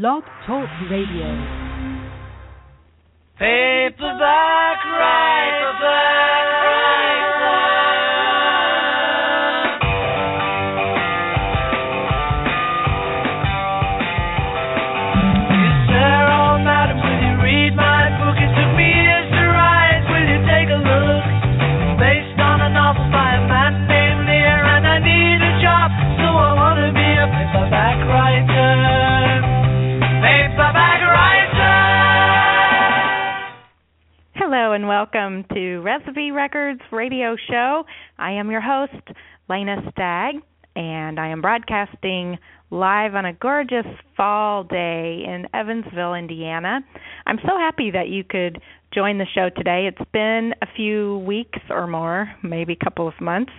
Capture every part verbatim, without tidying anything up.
Blog Talk Radio. Paperback Writer Black. And welcome to Recipe Records Radio Show. I am your host, Lena Stagg, and I am broadcasting live on a gorgeous fall day in Evansville, Indiana. I'm so happy that you could join the show today. It's been a few weeks or more, maybe a couple of months,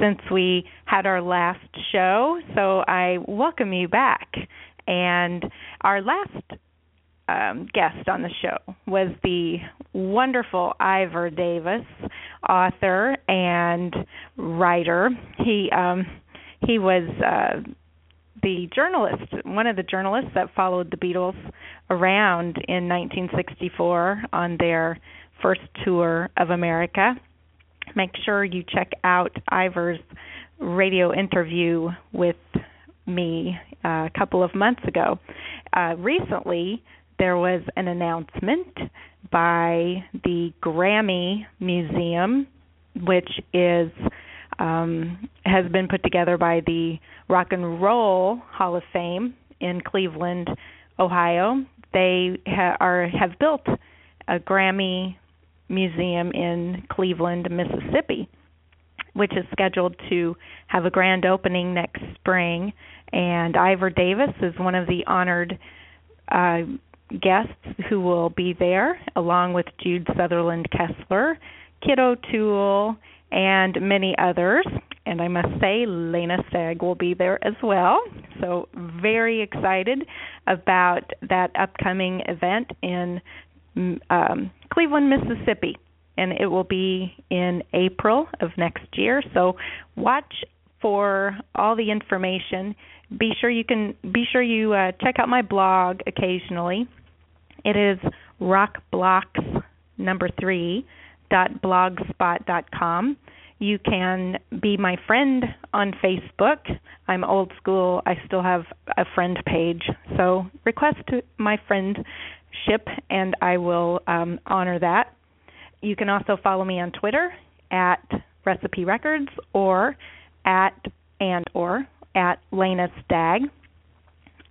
since we had our last show, so I welcome you back. And our last Um, guest on the show was the wonderful Ivor Davis, author and writer. He um, he was uh, the journalist, one of the journalists that followed the Beatles around in nineteen sixty-four on their first tour of America. Make sure you check out Ivor's radio interview with me uh, a couple of months ago. Uh, recently, there was an announcement by the Grammy Museum, which is um, has been put together by the Rock and Roll Hall of Fame in Cleveland, Ohio. They ha- are have built a Grammy Museum in Cleveland, Mississippi, which is scheduled to have a grand opening next spring. And Ivor Davis is one of the honored uh guests who will be there, along with Jude Sutherland Kessler, Kiddo O'Toole, and many others. And I must say, Lena Stagg will be there as well. So very excited about that upcoming event in um, Cleveland, Mississippi. And it will be in April of next year. So watch for all the information. Be sure you can be sure you uh, check out my blog occasionally. It is rock blocks three dot blogspot dot com. You can be my friend on Facebook. I'm old school. I still have a friend page. So request my friendship, and I will um, honor that. You can also follow me on Twitter at Recipe Records or at and or at Lena Stagg.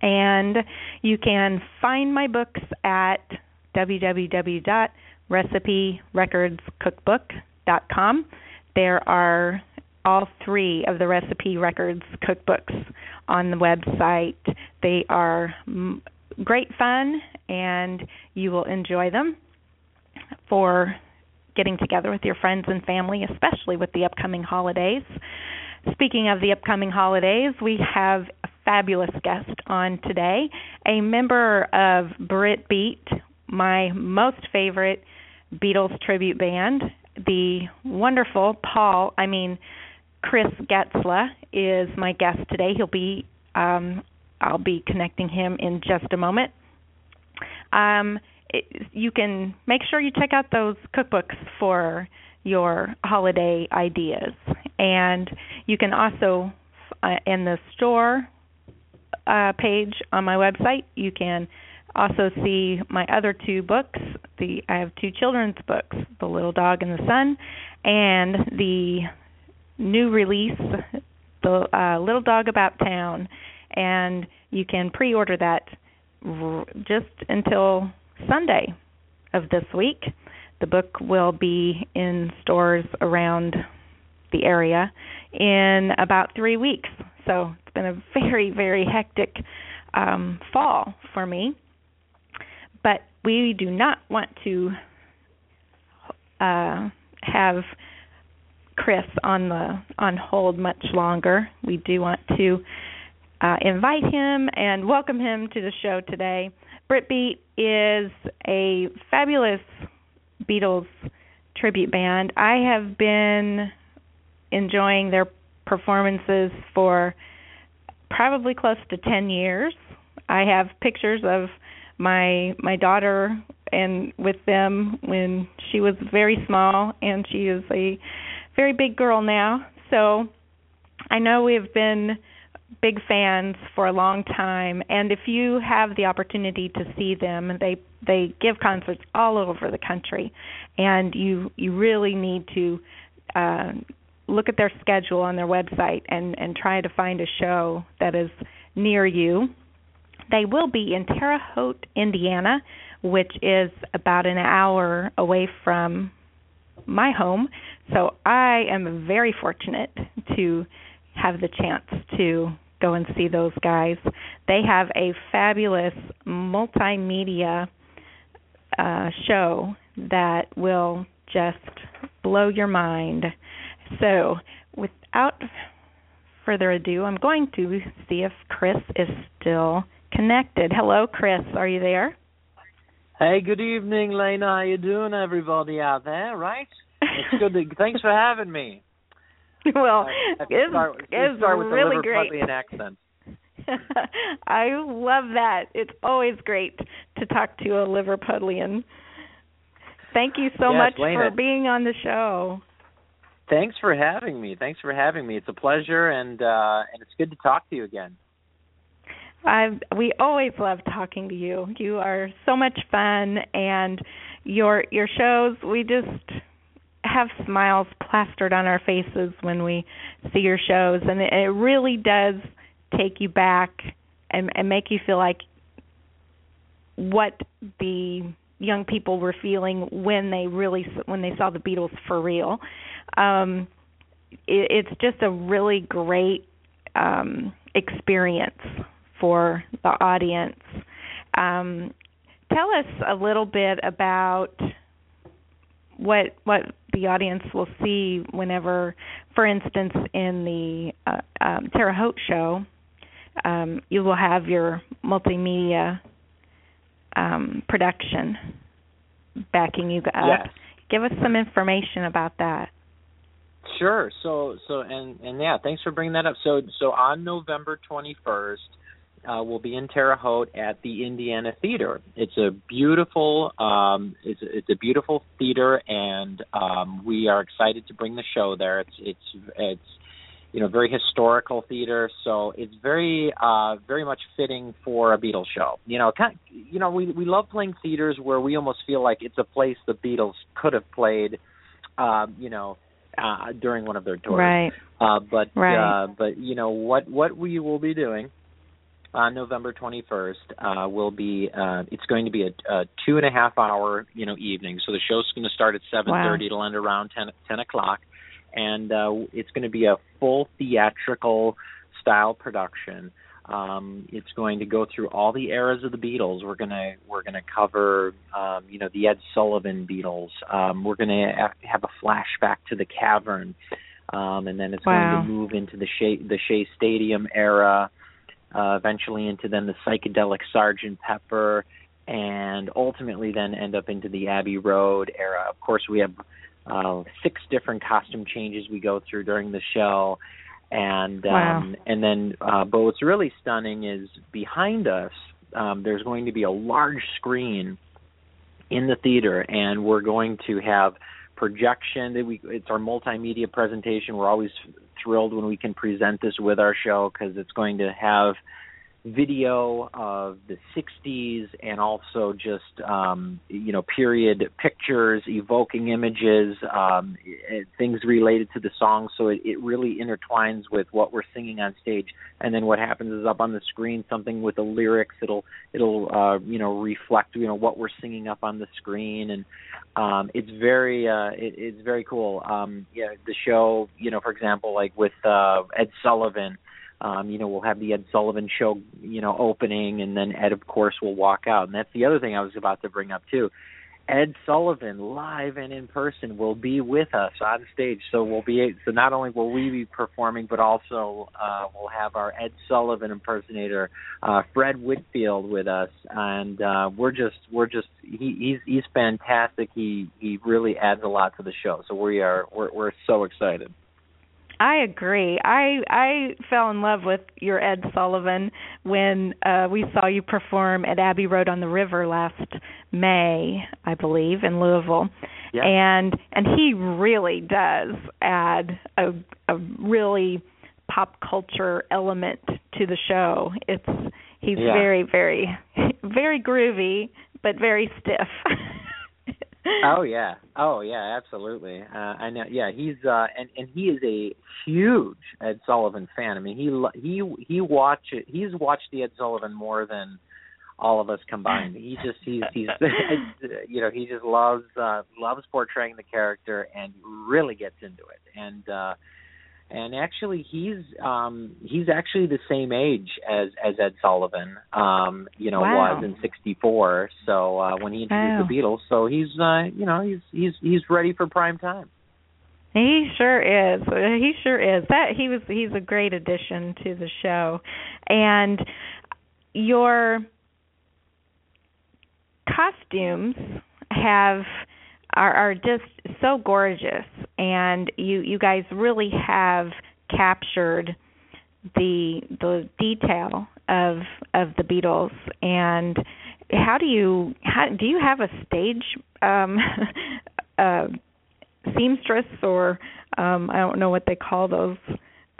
And you can find my books at w w w dot recipe records cookbook dot com. There are all three of the Recipe Records cookbooks on the website. They are great fun, and you will enjoy them for getting together with your friends and family, especially with the upcoming holidays. Speaking of the upcoming holidays, we have a fabulous guest on today, a member of BritBeat, my most favorite Beatles tribute band. The wonderful Paul, I mean, Chris Getsla is my guest today. He'll be, um, I'll be connecting him in just a moment. Um, it, you can make sure you check out those cookbooks for your holiday ideas. And you can also, uh, in the store uh, page on my website, you can also see my other two books. The I have two children's books, The Little Dog and the Sun, and the new release, The uh, Little Dog About Town. And you can pre-order that r- just until Sunday of this week. The book will be in stores around the area in about three weeks. So it's been a very, very hectic um, fall for me. But we do not want to uh, have Chris on the on hold much longer. We do want to uh, invite him and welcome him to the show today. BritBeat is a fabulous Beatles tribute band. I have been enjoying their performances for probably close to ten years. I have pictures of my my daughter and with them when she was very small, and she is a very big girl now. So I know we have been big fans for a long time, and if you have the opportunity to see them, they they give concerts all over the country, and you you really need to uh, look at their schedule on their website and, and try to find a show that is near you. They will be in Terre Haute, Indiana, which is about an hour away from my home. So I am very fortunate to have the chance to go and see those guys. They have a fabulous multimedia uh, show that will just blow your mind. So without further ado, I'm going to see if Chris is still connected. Hello, Chris. Are you there? Hey, good evening, Lena. How you doing, everybody out there, right? It's good to, thanks for having me. Well, uh, it's, start, it's start with really the great. An accent. I love that. It's always great to talk to a Liverpudlian. Thank you so yes, much Lena. For being on the show. Thanks for having me. Thanks for having me. It's a pleasure, and uh, and it's good to talk to you again. I've, we always love talking to you. You are so much fun, and your your shows, we just have smiles plastered on our faces when we see your shows, and it, it really does take you back and, and make you feel like what the young people were feeling when they really when they saw the Beatles for real. Um, it, it's just a really great um, experience for the audience. Um, tell us a little bit about what what the audience will see whenever, for instance, in the uh, um, Terre Haute show, um, you will have your multimedia um, production backing you up. Yes. Give us some information about that. Sure. So so and and yeah, thanks for bringing that up. So so on November twenty-first. Uh, we'll be in Terre Haute at the Indiana Theatre. It's a beautiful, um, it's, it's a beautiful theater, and um, we are excited to bring the show there. It's, it's, it's, you know, very historical theater, so it's very, uh, very much fitting for a Beatles show. You know, kind of, you know, we we love playing theaters where we almost feel like it's a place the Beatles could have played, um, you know. Uh, during one of their tours, right? Uh, but right. Uh, but you know what what we will be doing. On November twenty-first, uh, will be uh, it's going to be a, a two and a half hour you know evening. So the show's going to start at seven thirty. Wow. It'll end around ten o'clock, and uh, it's going to be a full theatrical style production. Um, it's going to go through all the eras of the Beatles. We're gonna we're gonna cover um, you know the Ed Sullivan Beatles. Um, we're gonna have a flashback to the Cavern, um, and then it's wow. going to move into the Shea, the Shea Stadium era. Uh, eventually into then the psychedelic Sergeant Pepper, and ultimately then end up into the Abbey Road era. Of course, we have uh, six different costume changes we go through during the show, and um, wow. and then uh, but what's really stunning is behind us um, there's going to be a large screen in the theater, and we're going to have projection. That we it's our multimedia presentation. We're always thrilled when we can present this with our show, because it's going to have video of the sixties and also just um, you know period pictures, evoking images, um, things related to the song. So it, it really intertwines with what we're singing on stage. And then what happens is up on the screen something with the lyrics. It'll it'll uh, you know reflect you know what we're singing up on the screen, and um, it's very uh, it, it's very cool. Um, yeah, the show you know for example like with uh, Ed Sullivan. Um, you know, we'll have the Ed Sullivan show, you know, opening, and then Ed, of course, will walk out. And that's the other thing I was about to bring up, too. Ed Sullivan, live and in person, will be with us on stage. So we'll be so not only will we be performing, but also uh, we'll have our Ed Sullivan impersonator, uh, Fred Whitfield, with us. And uh, we're just we're just he, he's he's fantastic. He he really adds a lot to the show. So we are we're, we're so excited. I agree. I I fell in love with your Ed Sullivan when uh, we saw you perform at Abbey Road on the River last May, I believe, in Louisville. Yeah. And and he really does add a, a really pop culture element to the show. It's he's yeah. very, very, very groovy, but very stiff. Oh yeah, oh yeah, absolutely. Uh, I know. Yeah, he's uh, and and he is a huge Ed Sullivan fan. I mean, he he he watch he's watched the Ed Sullivan more than all of us combined. He just he's he's you know he just loves uh, loves portraying the character and really gets into it. And uh, and actually, he's um, he's actually the same age as as Ed Sullivan. Um, you know, wow. was in sixty-four. So uh, when he introduced wow. the Beatles, so he's uh, you know he's he's he's ready for prime time. He sure is. He sure is. That he was. He's a great addition to the show, and your costumes have are, are just so gorgeous, and you, you guys really have captured the the detail of of the Beatles. And how do you how do you have a stage um, uh, seamstress or um, I don't know what they call those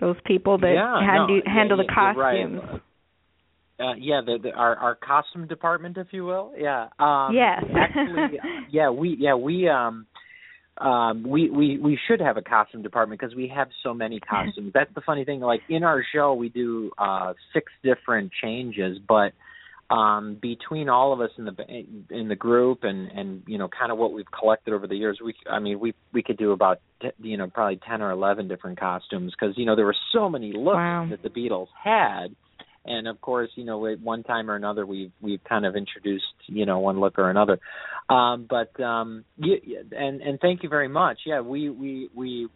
those people that yeah, hand, no, handle yeah, the costumes? Right. Uh, yeah, the, the, our our costume department, if you will. Yeah. Um, yes. Actually, yeah, we yeah we um, um we, we, we should have a costume department because we have so many costumes. That's the funny thing. Like in our show, we do uh, six different changes, but um, between all of us in the in the group and, and you know kind of what we've collected over the years, we I mean we we could do about you know probably ten or eleven different costumes because you know there were so many looks wow. that the Beatles had. And of course, you know, at one time or another, we've we've kind of introduced, you know, one look or another. Um, but um, you, and and thank you very much. Yeah, we we we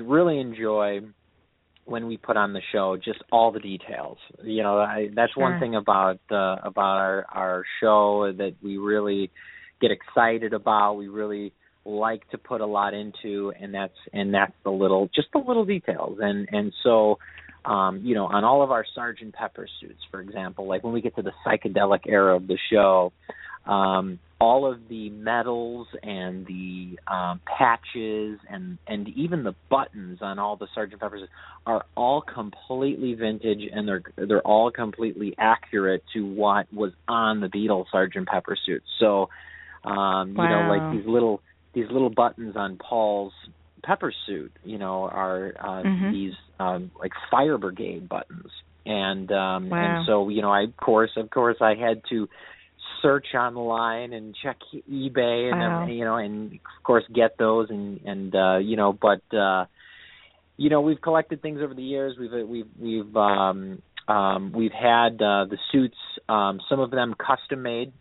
really enjoy when we put on the show just all the details. You know, I, that's sure. one thing about uh, about our our show that we really get excited about. We really like to put a lot into, and that's and that's the little just the little details. And and so. Um, you know, on all of our Sergeant Pepper suits, for example, like when we get to the psychedelic era of the show, um, all of the medals and the um, patches and, and even the buttons on all the Sergeant Peppers are all completely vintage and they're they're all completely accurate to what was on the Beatles Sergeant Pepper suits. So, um, wow. you know, like these little these little buttons on Paul's Pepper suit, you know, are uh, mm-hmm. these um, like fire brigade buttons, and um, wow. and so you know, I of course, of course, I had to search online and check eBay, and wow. you know, and of course, get those, and and uh, you know, but uh, you know, we've collected things over the years. We've we've we've um, um, we've had uh, the suits, um, some of them custom made.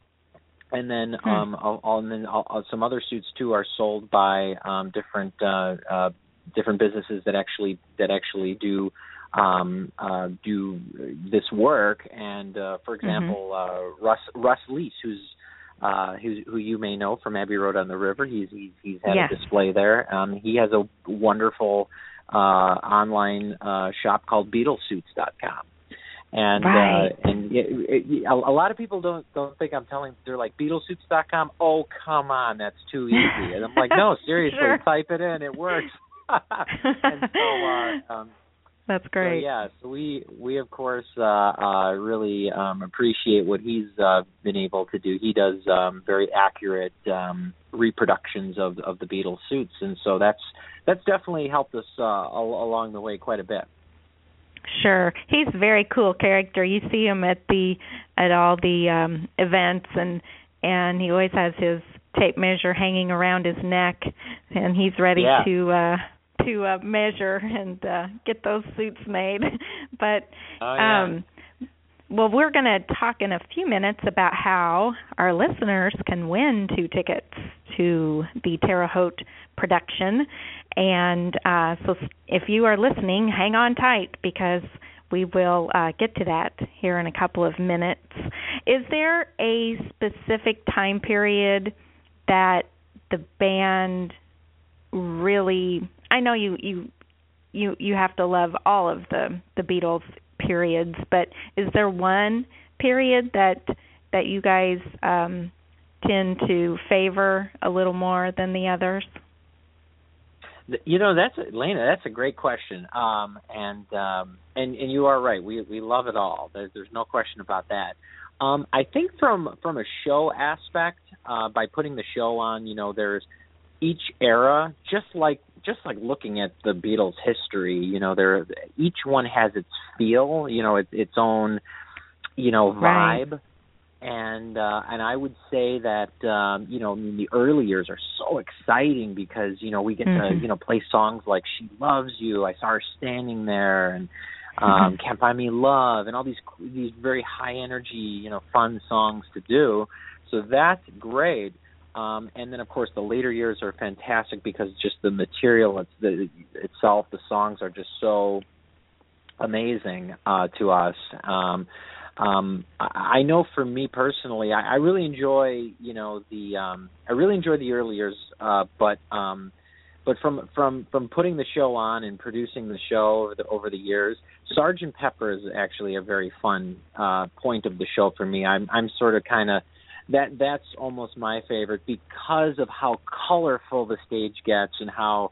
And then, hmm. um, I'll, I'll, and then I'll, some other suits too are sold by um, different uh, uh, different businesses that actually that actually do um, uh, do this work. And uh, for example, mm-hmm. uh, Russ Russ Leese, who's uh, who, who you may know from Abbey Road on the River, he's he's, he's had yes. a display there. Um, he has a wonderful uh, online uh, shop called Beatlesuits dot com. And right. uh, and it, it, it, a lot of people don't don't think I'm telling. They're like Beatlesuits dot com. Oh come on, that's too easy. And I'm like, no, seriously, sure. type it in. It works. And so, uh, um, that's great. So, yeah. So we we of course uh, uh, really um, appreciate what he's uh, been able to do. He does um, very accurate um, reproductions of of the Beatles suits, and so that's that's definitely helped us uh, all, along the way quite a bit. Sure, he's a very cool character. You see him at the at all the um, events, and and he always has his tape measure hanging around his neck, and he's ready yeah. to uh, to uh, measure and uh, get those suits made. But oh, yeah. um, well, we're going to talk in a few minutes about how our listeners can win two tickets to the Terre Haute production. And uh, so if you are listening, hang on tight because we will uh, get to that here in a couple of minutes. Is there a specific time period that the band really – I know you, you you you have to love all of the, the Beatles periods, but is there one period that that you guys um, tend to favor a little more than the others? You know, that's a, Lena, that's a great question, um, and um, and and you are right. We we love it all. There's, there's no question about that. Um, I think from from a show aspect, uh, by putting the show on, you know, there's each era, just like just like looking at the Beatles' history. You know, there each one has its feel. You know, it, its own, you know, vibe. Right. And uh, and I would say that, um, you know, I mean, the early years are so exciting because, you know, we get mm-hmm. to, you know, play songs like She Loves You, I Saw Her Standing There, and um, Can't Buy Me Love, and all these these very high-energy, you know, fun songs to do. So that's great. Um, and then, of course, the later years are fantastic because just the material it's, the, itself, the songs are just so amazing uh, to us. Um Um, I know for me personally, I, I really enjoy, you know, the um, I really enjoy the early years, uh, but um, but from from from putting the show on and producing the show over the, over the years, Sergeant Pepper is actually a very fun uh, point of the show for me. I'm I'm sort of kind of that that's almost my favorite because of how colorful the stage gets and how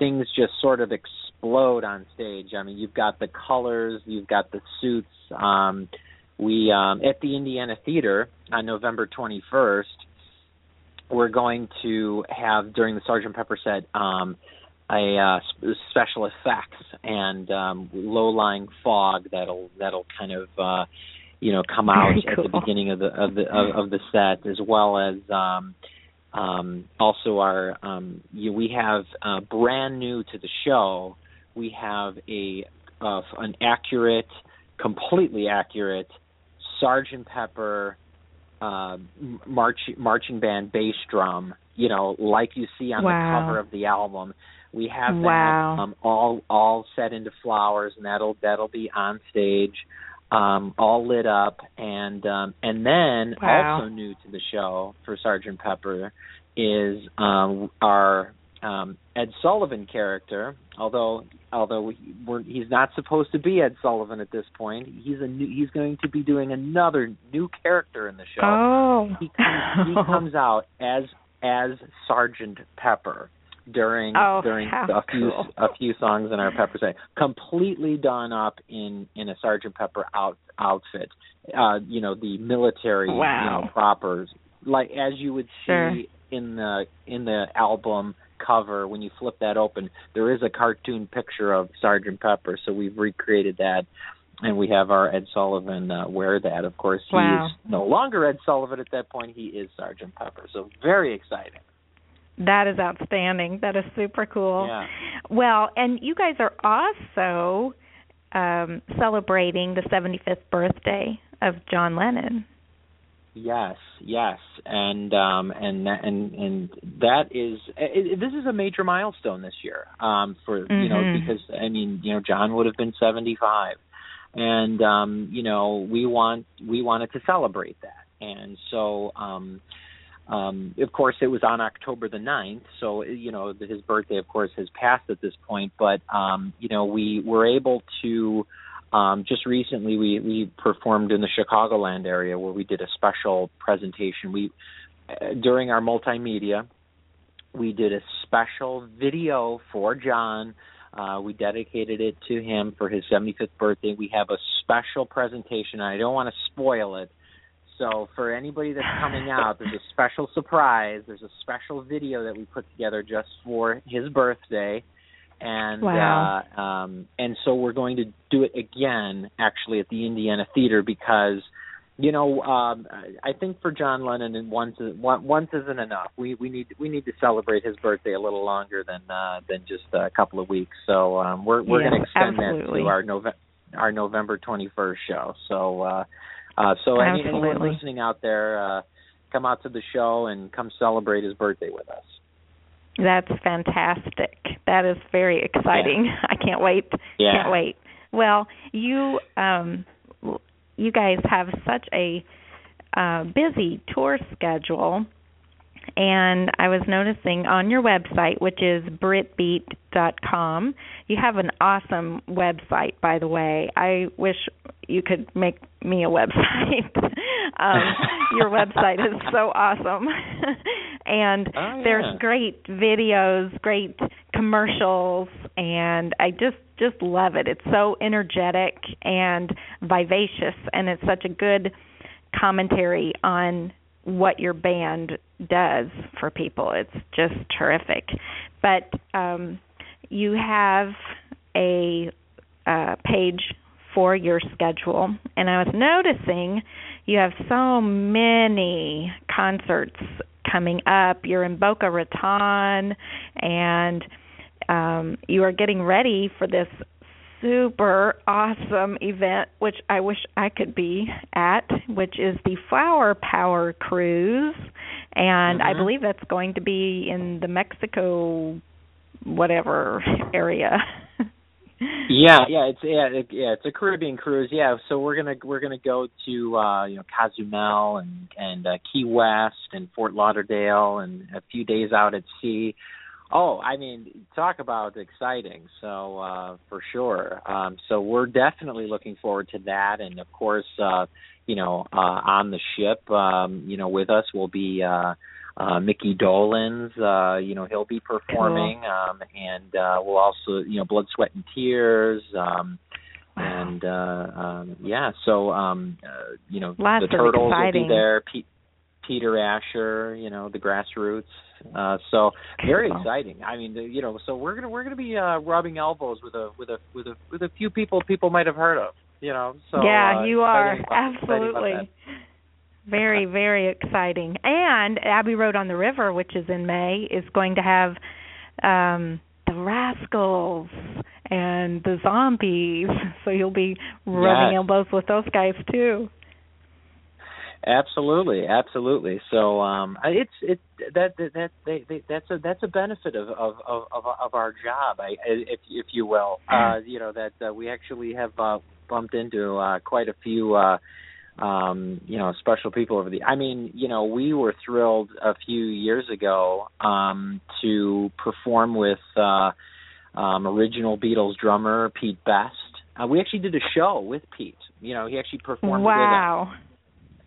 things just sort of explode on stage. I mean, you've got the colors, you've got the suits. Um, We um, at the Indiana Theatre on November twenty-first, we're going to have during the Sergeant Pepper set um, a uh, special effects and um, low-lying fog that'll that'll kind of uh, you know come out Very cool. at the beginning of the of the of, of the set, as well as um, um, also our um, you, we have uh, brand new to the show. We have a uh, an accurate, completely accurate Sergeant Pepper uh, march, marching band bass drum, you know, like you see on wow. the cover of the album. We have that wow. um, all all set into flowers, and that'll that'll be on stage, um, all lit up, and um, and then wow. also new to the show for Sergeant Pepper is um, our um, Ed Sullivan character, although. Although we're, he's not supposed to be Ed Sullivan at this point, he's a new, he's going to be doing another new character in the show. Oh, he comes, he comes out as as Sergeant Pepper during oh, during a few cool. a few songs in our Pepper set, completely done up in, in a Sergeant Pepper out, outfit, uh, you know, the military wow. you know, proper, like as you would see sure. in the in the album cover. When you flip that open, there is a cartoon picture of Sergeant Pepper, so we've recreated that, and we have our Ed Sullivan uh, wear that. Of course, he wow. is no longer Ed Sullivan at that point. He is Sergeant Pepper, so very exciting. That is outstanding. That is super cool. Yeah. Well, and you guys are also um, celebrating the seventy-fifth birthday of John Lennon. Yes, yes, and um, and and and that is it, this is a major milestone this year um, for mm-hmm. you know, because I mean, you know, John would have been seventy-five, and um, you know, we want we wanted to celebrate that, and so um, um, of course it was on October the ninth, so you know his birthday of course has passed at this point, but um, you know we were able to. Um, just recently, we, we performed in the Chicagoland area where we did a special presentation. We uh, during our multimedia, we did a special video for John. Uh, we dedicated it to him for his seventy-fifth birthday. We have a special presentation, and I don't want to spoil it. So for anybody that's coming out, there's a special surprise. There's a special video that we put together just for his birthday. And wow. uh, um, and so we're going to do it again, actually, at the Indiana Theatre because, you know, um, I think for John Lennon, and once once isn't enough. We we need we need to celebrate his birthday a little longer than uh, than just a couple of weeks. So um, we're we're yes, going to extend absolutely. that to our Nove- our November twenty-first show. So uh, uh, so absolutely. anyone listening out there, uh, come out to the show and come celebrate his birthday with us. That's fantastic. That is very exciting. Yeah. I can't wait. Yeah. Can't wait. Well, you um, you guys have such a uh, busy tour schedule. and I was noticing on your website, which is Brit Beat dot com, you have an awesome website, by the way. I wish you could make me a website. um, your website is so awesome. And oh, yeah. There's great videos, great commercials, and I just, just love it. It's so energetic and vivacious, and it's such a good commentary on what your band does for people. It's just terrific. But um, you have a uh, page for your schedule, and I was noticing you have so many concerts coming up. You're in Boca Raton, and um, you are getting ready for this super awesome event, which I wish I could be at, which is the Flower Power Cruise, and mm-hmm. I believe that's going to be in the Mexico whatever area. yeah, yeah, it's yeah, it, yeah, it's a Caribbean cruise. Yeah, so we're gonna we're gonna go to uh, you know Cozumel and and uh, Key West and Fort Lauderdale and a few days out at sea. Oh, I mean, talk about exciting. So uh, for sure. Um, so we're definitely looking forward to that. And, of course, uh, you know, uh, on the ship, um, you know, with us will be uh, uh, Mickey Dolenz. Uh, you know, he'll be performing. Um, and uh, we'll also, you know, Blood, Sweat, and Tears. Um, and, uh, um, yeah, so, um, uh, you know, Lots the Turtles will be there. Pete, Peter Asher, you know, the Grassroots. Uh, so very exciting. I mean, you know, so we're gonna we're gonna be uh, rubbing elbows with a with a with a with a few people people might have heard of, you know. So yeah, uh, you are about, absolutely very very exciting. And Abbey Road on the River, which is in May, is going to have um, the Rascals and the Zombies. So you'll be rubbing yes. elbows with those guys too. Absolutely, absolutely. So um, it's it that that, that they, they, that's a that's a benefit of of, of, of our job, I, if if you will. Uh, you know that uh, we actually have uh, bumped into uh, quite a few uh, um, you know special people over the. I mean, you know, we were thrilled a few years ago um, to perform with uh, um, original Beatles drummer Pete Best. Uh, we actually did a show with Pete. You know, he actually performed. Wow. With him.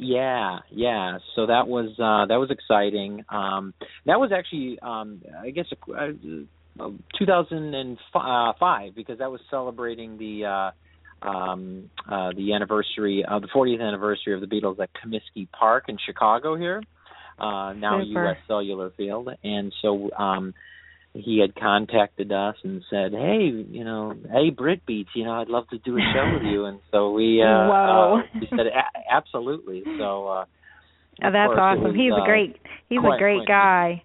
Yeah, yeah. So that was uh, that was exciting. Um, that was actually, um, I guess, uh, two thousand five, because that was celebrating the uh, um, uh, the anniversary, uh, the fortieth anniversary of the Beatles at Comiskey Park in Chicago here, uh, now Super. U S Cellular Field, and so. Um, He had contacted us and said, "Hey, you know, hey BritBeat, you know, I'd love to do a show with you." And so we, uh, uh we said, a- "Absolutely." So uh, oh, that's awesome. Was, he's uh, a great, he's quite, a great guy.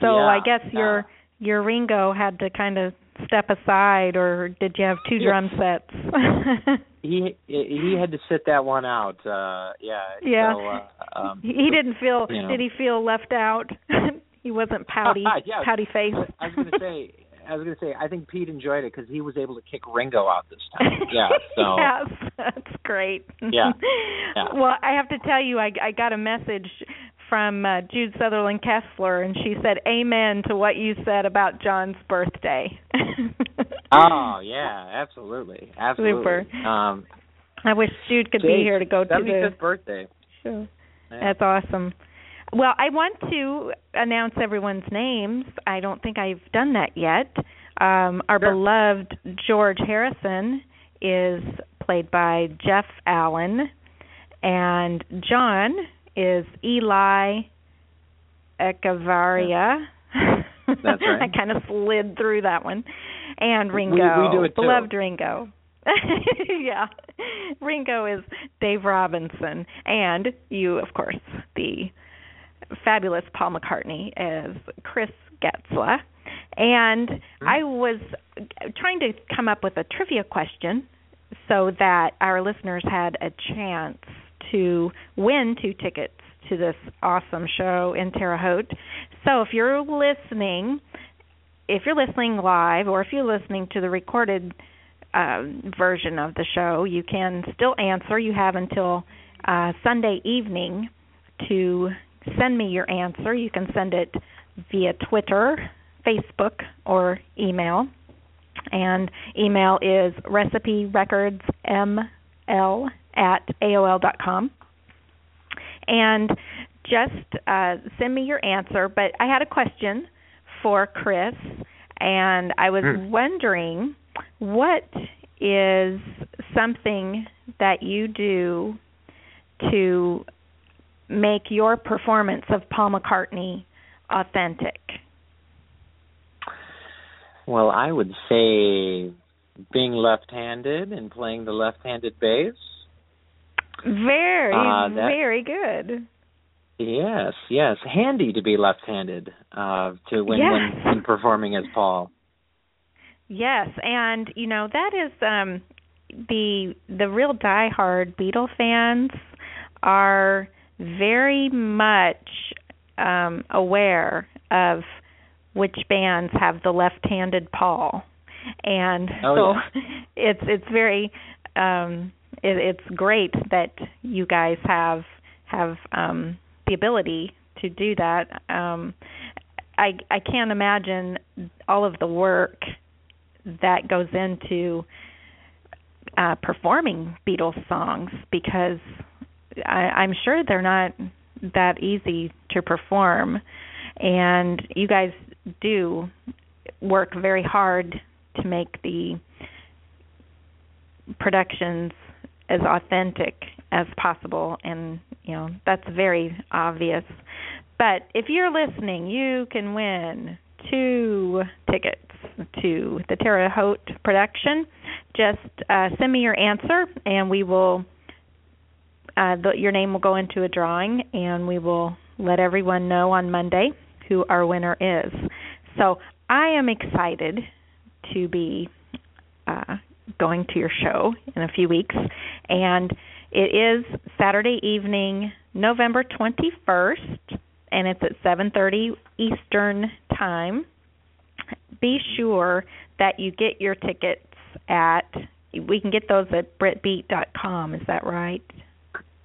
So yeah, I guess your uh, your Ringo had to kind of step aside, or did you have two yeah. drum sets? he he had to sit that one out. Uh, yeah. Yeah. So, uh, um, he didn't feel. You know. Did he feel left out? He wasn't pouty, yeah. pouty face. I was gonna say, I was gonna say, I think Pete enjoyed it because he was able to kick Ringo out this time. Yeah, so yes, that's great. Yeah. yeah. Well, I have to tell you, I, I got a message from uh, Jude Sutherland Kessler, and she said, "Amen to what you said about John's birthday." Oh yeah, absolutely, absolutely. Super. Um, I wish Jude could Jake, be here to go to the seventy-fifth birthday. Sure. Yeah. That's awesome. Well, I want to announce everyone's names. I don't think I've done that yet. Um, our sure. beloved George Harrison is played by Jeff Allen, and John is Eli Echevarria. That's right. I kind of slid through that one. And Ringo, we, we do it too. Beloved Ringo. Yeah, Ringo is Dave Robinson, and you, of course, the fabulous Paul McCartney as Chris Getsla. And mm-hmm. I was trying to come up with a trivia question so that our listeners had a chance to win two tickets to this awesome show in Terre Haute. So if you're listening, if you're listening live, or if you're listening to the recorded uh, version of the show, you can still answer. You have until uh, Sunday evening to send me your answer. You can send it via Twitter, Facebook, or email. And email is recipe records m l at a o l dot com. And just uh, send me your answer. But I had a question for Chris, and I was mm. wondering, what is something that you do to make your performance of Paul McCartney authentic? Well, I would say being left-handed and playing the left-handed bass. Very, uh, that, very good. Yes, yes. Handy to be left-handed uh, to when, yes. when, when performing as Paul. Yes, and, you know, that is um, the the real diehard Beatle fans are very much um, aware of which bands have the left-handed Paul, and oh, so yeah. it's it's very um, it, it's great that you guys have have um, the ability to do that. Um, I I can't imagine all of the work that goes into uh, performing Beatles songs, because I, I'm sure they're not that easy to perform, and you guys do work very hard to make the productions as authentic as possible, and you know that's very obvious. But if you're listening, you can win two tickets to the Terre Haute production. Just uh, send me your answer, and we will. Uh, the, your name will go into a drawing, and we will let everyone know on Monday who our winner is. So I am excited to be uh, going to your show in a few weeks, and it is Saturday evening, November twenty-first, and it's at seven thirty Eastern Time. Be sure that you get your tickets at, we can get those at Brit Beat dot com, is that right?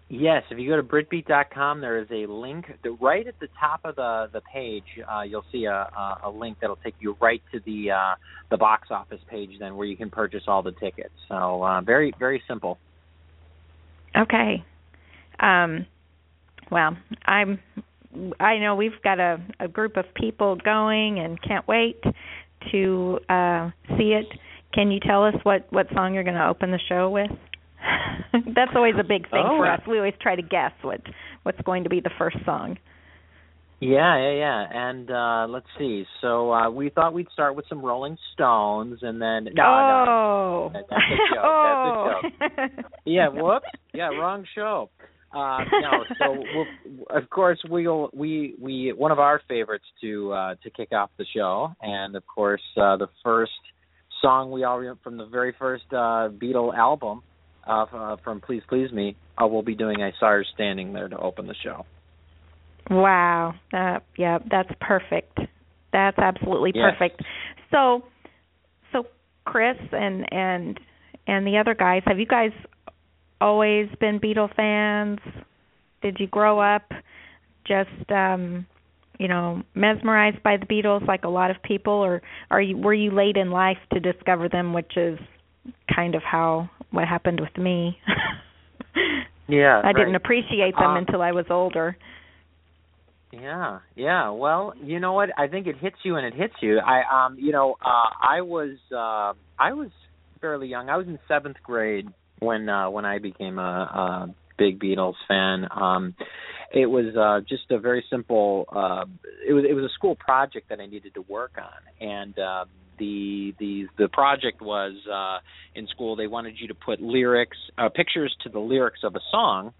Yes, if you go to Brit Beat dot com, there is a link that right at the top of the, the page. Uh, you'll see a, a link that'll take you right to the uh, the box office page, then, where you can purchase all the tickets. So uh, very, very simple. Okay. Um, well, I'm. I know we've got a, a group of people going and can't wait to uh, see it. Can you tell us what, what song you're going to open the show with? That's always a big thing oh, for us. We always try to guess what what's going to be the first song. Yeah, yeah, yeah. And uh, let's see. So uh, we thought we'd start with some Rolling Stones, and then no, oh. no, that's a joke. Oh. That's a joke. Yeah, whoops. Yeah, wrong show. Uh, no, so we'll, of course we'll we we one of our favorites to uh, to kick off the show, and of course uh, the first song we all remember from the very first uh, Beatle album. Uh, from Please Please Me, uh, we'll be doing I Saw Her Standing There to open the show. Wow. Uh, yeah, that's perfect. That's absolutely perfect. Yes. So, so Chris and, and and the other guys, have you guys always been Beatle fans? Did you grow up just, um, you know, mesmerized by the Beatles like a lot of people, or are you were you late in life to discover them, which is kind of how... what happened with me. yeah, I didn't right. appreciate them um, until I was older. Yeah, yeah. Well, you know what? I think it hits you, and it hits you. I, um, you know, uh, I was, uh, I was fairly young. I was in seventh grade when uh, when I became a, a big Beatles fan. Um, it was uh, just a very simple. Uh, it was it was a school project that I needed to work on, and. Uh, The, the the project was uh, in school. They wanted you to put lyrics, uh, pictures to the lyrics of a song,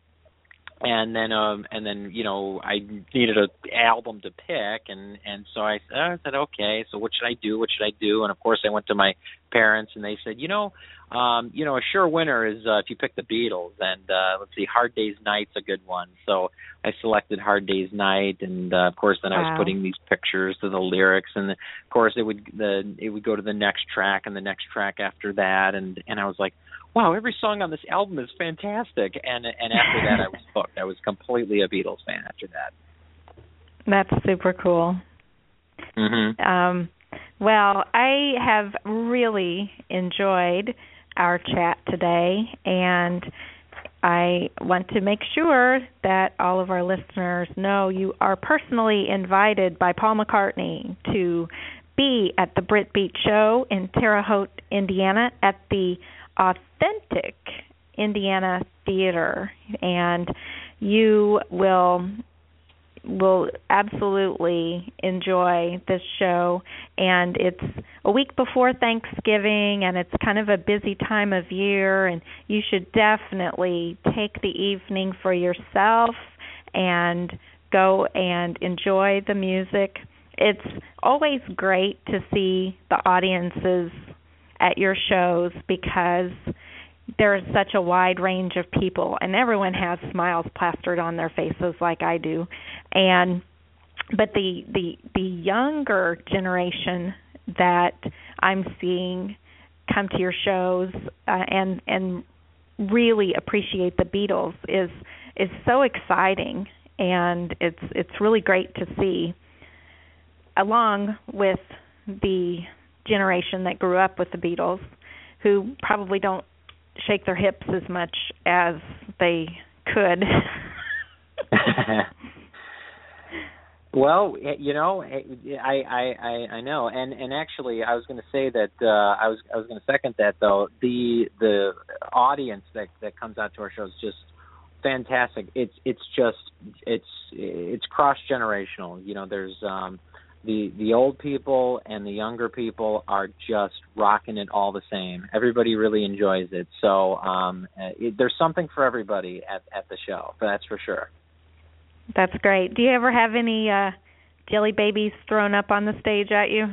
and then um, and then you know I needed an album to pick, and, and so I, uh, I said okay. So what should I do? What should I do? And of course I went to my parents, and they said you know um, you know a sure winner is uh, if you pick the Beatles, and uh, let's see, Hard Day's Night's a good one. So I selected Hard Day's Night, and uh, of course then wow. I was putting these pictures to the lyrics, and of course it would the it would go to the next track and the next track after that, and, and I was like, wow, every song on this album is fantastic, and and after that I was hooked. I was completely a Beatles fan after that. That's super cool. Mm-hmm. Um, well, I have really enjoyed our chat today, and I want to make sure that all of our listeners know you are personally invited by Paul McCartney to be at the BritBeat show in Terre Haute, Indiana, at the Authentic Indiana Theatre, and you will will absolutely enjoy this show. And it's a week before Thanksgiving, and it's kind of a busy time of year, and you should definitely take the evening for yourself and go and enjoy the music. It's always great to see the audiences at your shows because there is such a wide range of people, and everyone has smiles plastered on their faces like I do. And but the the, the younger generation that I'm seeing come to your shows uh, and and really appreciate the Beatles is is so exciting, and it's it's really great to see, along with the generation that grew up with the Beatles, who probably don't shake their hips as much as they could. Well, you know, I I, I know, and, and actually, I was going to say that uh, I was I was going to second that though. The the audience that, that comes out to our show is just fantastic. It's it's just it's it's cross generational. You know, there's um, the the old people and the younger people are just rocking it all the same. Everybody really enjoys it. So um, it, there's something for everybody at, at the show. That's for sure. That's great. Do you ever have any uh, jelly babies thrown up on the stage at you?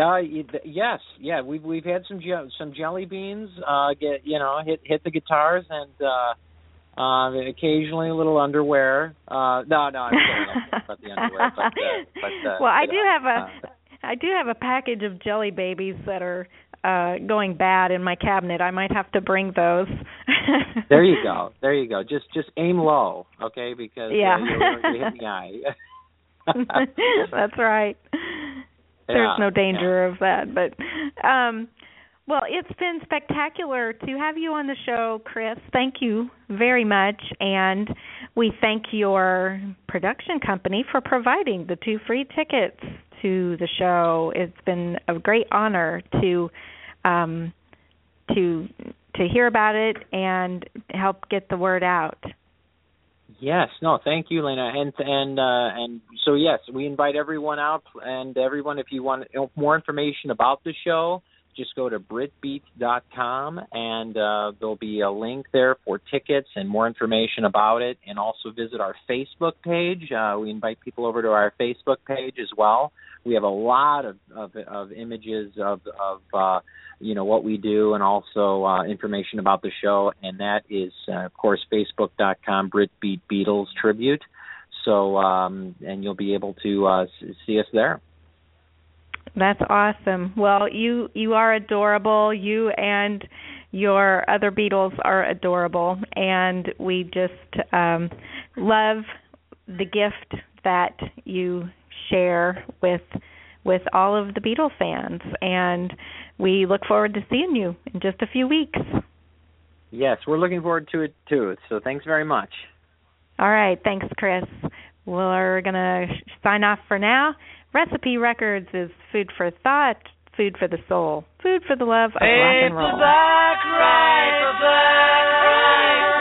Uh, yes, yeah. We've we've had some je- some jelly beans. Uh, get you know hit hit the guitars and uh, uh, occasionally a little underwear. Uh, no, no, I'm kidding about the underwear. But, uh, but, uh, well, I do know. have a uh, I do have a package of jelly babies that are uh, going bad in my cabinet. I might have to bring those. There you go. There you go. Just just aim low, okay? Because yeah. uh, you're, you're hitting the eye. That's right. There's yeah, no danger yeah. of that. But um, well, it's been spectacular to have you on the show, Chris. Thank you very much, and we thank your production company for providing the two free tickets to the show. It's been a great honor to um, to. to hear about it and help get the word out. Yes, no, thank you, Lena. And and uh, and so, yes, we invite everyone out. And everyone, if you want more information about the show, just go to Brit Beat dot com, and uh, there'll be a link there for tickets and more information about it. And also visit our Facebook page. Uh, we invite people over to our Facebook page as well. We have a lot of of, of images of of uh, you know what we do, and also uh, information about the show. And that is, uh, of course, Facebook dot com BritBeat Beatles Tribute. So, um, and you'll be able to uh, see us there. That's awesome. Well, you, you are adorable. You and your other Beatles are adorable. And we just um, love the gift that you share with with all of the Beatles fans. And we look forward to seeing you in just a few weeks. Yes, we're looking forward to it too. So thanks very much. All right. Thanks, Chris. We're going to sign off for now. Recipe Records is food for thought, food for the soul, food for the love of rock and roll. It's a black ride, a black ride.